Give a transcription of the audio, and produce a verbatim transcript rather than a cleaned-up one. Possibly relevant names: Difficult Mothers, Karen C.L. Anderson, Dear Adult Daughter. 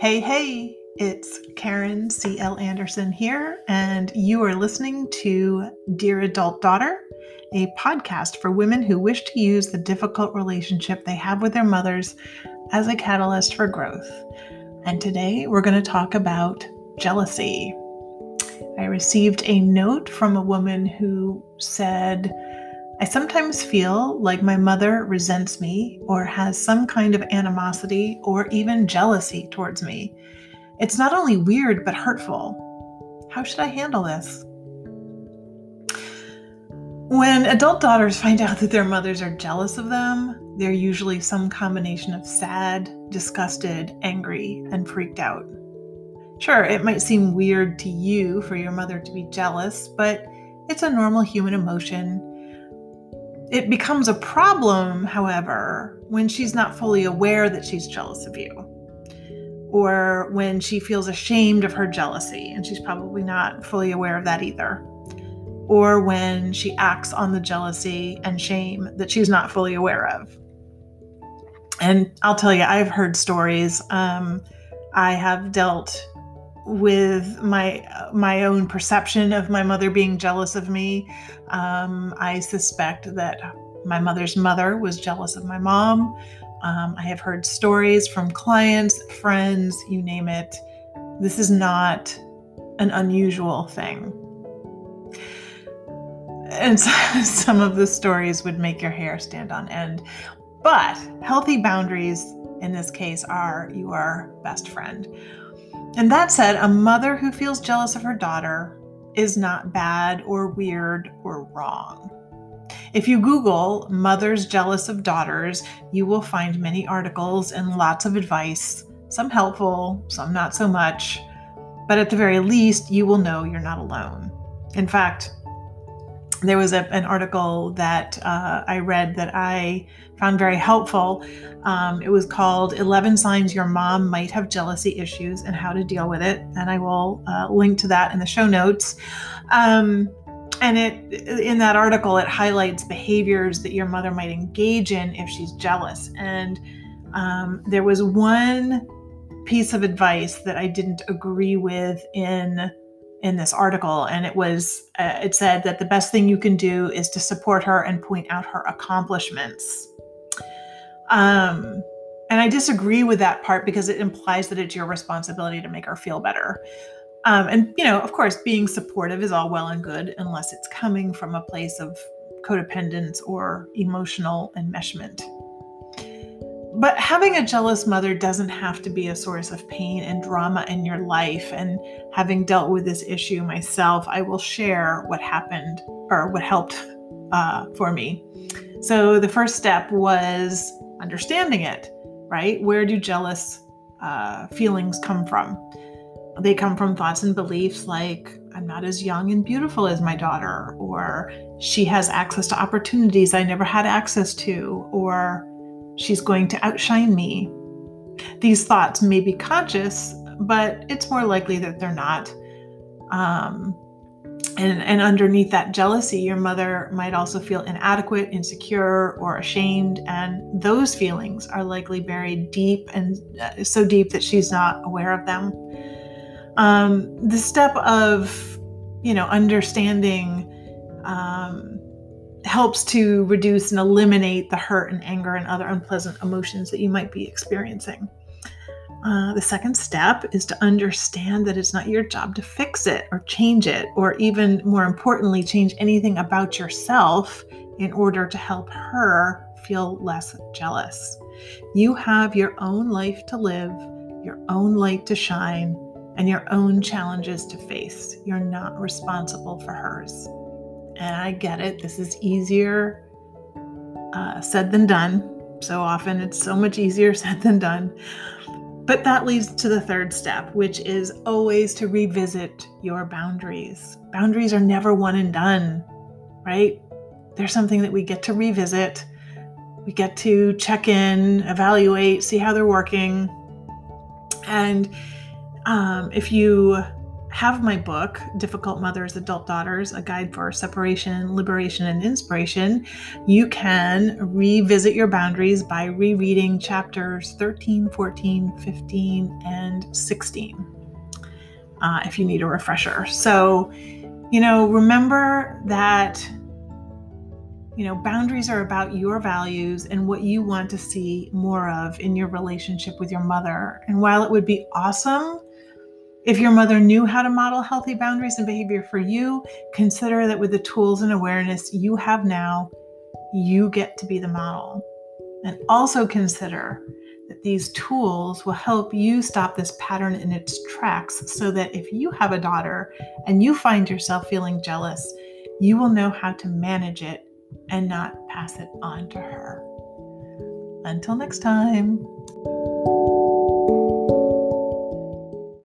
Hey, hey, it's Karen C L Anderson here, and you are listening to Dear Adult Daughter, a podcast for women who wish to use the difficult relationship they have with their mothers as a catalyst for growth. And today we're going to talk about jealousy. I received a note from a woman who said, I sometimes feel like my mother resents me or has some kind of animosity or even jealousy towards me. It's not only weird, but hurtful. How should I handle this? When adult daughters find out that their mothers are jealous of them, they're usually some combination of sad, disgusted, angry, and freaked out. Sure, it might seem weird to you for your mother to be jealous, but it's a normal human emotion. It becomes a problem, however, when she's not fully aware that she's jealous of you, or when she feels ashamed of her jealousy, and she's probably not fully aware of that either, or when she acts on the jealousy and shame that she's not fully aware of. And I'll tell you, I've heard stories. Um, I have dealt with my my own perception of my mother being jealous of me. Um, I suspect that my mother's mother was jealous of my mom. Um, I have heard stories from clients, friends, you name it. This is not an unusual thing. And so, some of the stories would make your hair stand on end. But healthy boundaries in this case are your best friend. And that said, a mother who feels jealous of her daughter is not bad or weird or wrong. If you Google mothers jealous of daughters, you will find many articles and lots of advice, some helpful, some not so much. But at the very least, you will know you're not alone. In fact, there was a, an article that uh, I read that I found very helpful. Um, it was called eleven Signs Your Mom Might Have Jealousy Issues and How to Deal with It. And I will uh, link to that in the show notes. Um, and it in that article, it highlights behaviors that your mother might engage in if she's jealous. And um, there was one piece of advice that I didn't agree with in in this article, and it was, uh, it said that the best thing you can do is to support her and point out her accomplishments. Um, and I disagree with that part because it implies that it's your responsibility to make her feel better. Um, and, you know, of course, being supportive is all well and good unless it's coming from a place of codependence or emotional enmeshment. But having a jealous mother doesn't have to be a source of pain and drama in your life. And having dealt with this issue myself, I will share what happened or what helped uh, for me. So the first step was understanding it, right? Where do jealous uh, feelings come from? They come from thoughts and beliefs like, I'm not as young and beautiful as my daughter, or she has access to opportunities I never had access to, or she's going to outshine me. These thoughts may be conscious, but it's more likely that they're not. Um, and, and underneath that jealousy, your mother might also feel inadequate, insecure, or ashamed. And those feelings are likely buried deep, and uh, so deep that she's not aware of them. Um, the step of, you know, understanding, um, helps to reduce and eliminate the hurt and anger and other unpleasant emotions that you might be experiencing. Uh, the second step is to understand that it's not your job to fix it or change it, or even more importantly, change anything about yourself in order to help her feel less jealous. You have your own life to live, your own light to shine, and your own challenges to face. You're not responsible for hers. And I get it, this is easier uh, said than done. So often it's so much easier said than done. But that leads to the third step, which is always to revisit your boundaries. Boundaries are never one and done, right? They're something that we get to revisit. We get to check in, evaluate, see how they're working. And um, if you have my book, Difficult Mothers, Adult Daughters, A Guide for Separation, Liberation, and Inspiration, you can revisit your boundaries by rereading chapters thirteen, fourteen, fifteen, and sixteen uh, if you need a refresher. So, you know, remember that, you know, boundaries are about your values and what you want to see more of in your relationship with your mother. And while it would be awesome if your mother knew how to model healthy boundaries and behavior for you, consider that with the tools and awareness you have now, you get to be the model. And also consider that these tools will help you stop this pattern in its tracks, so that if you have a daughter and you find yourself feeling jealous, you will know how to manage it and not pass it on to her. Until next time.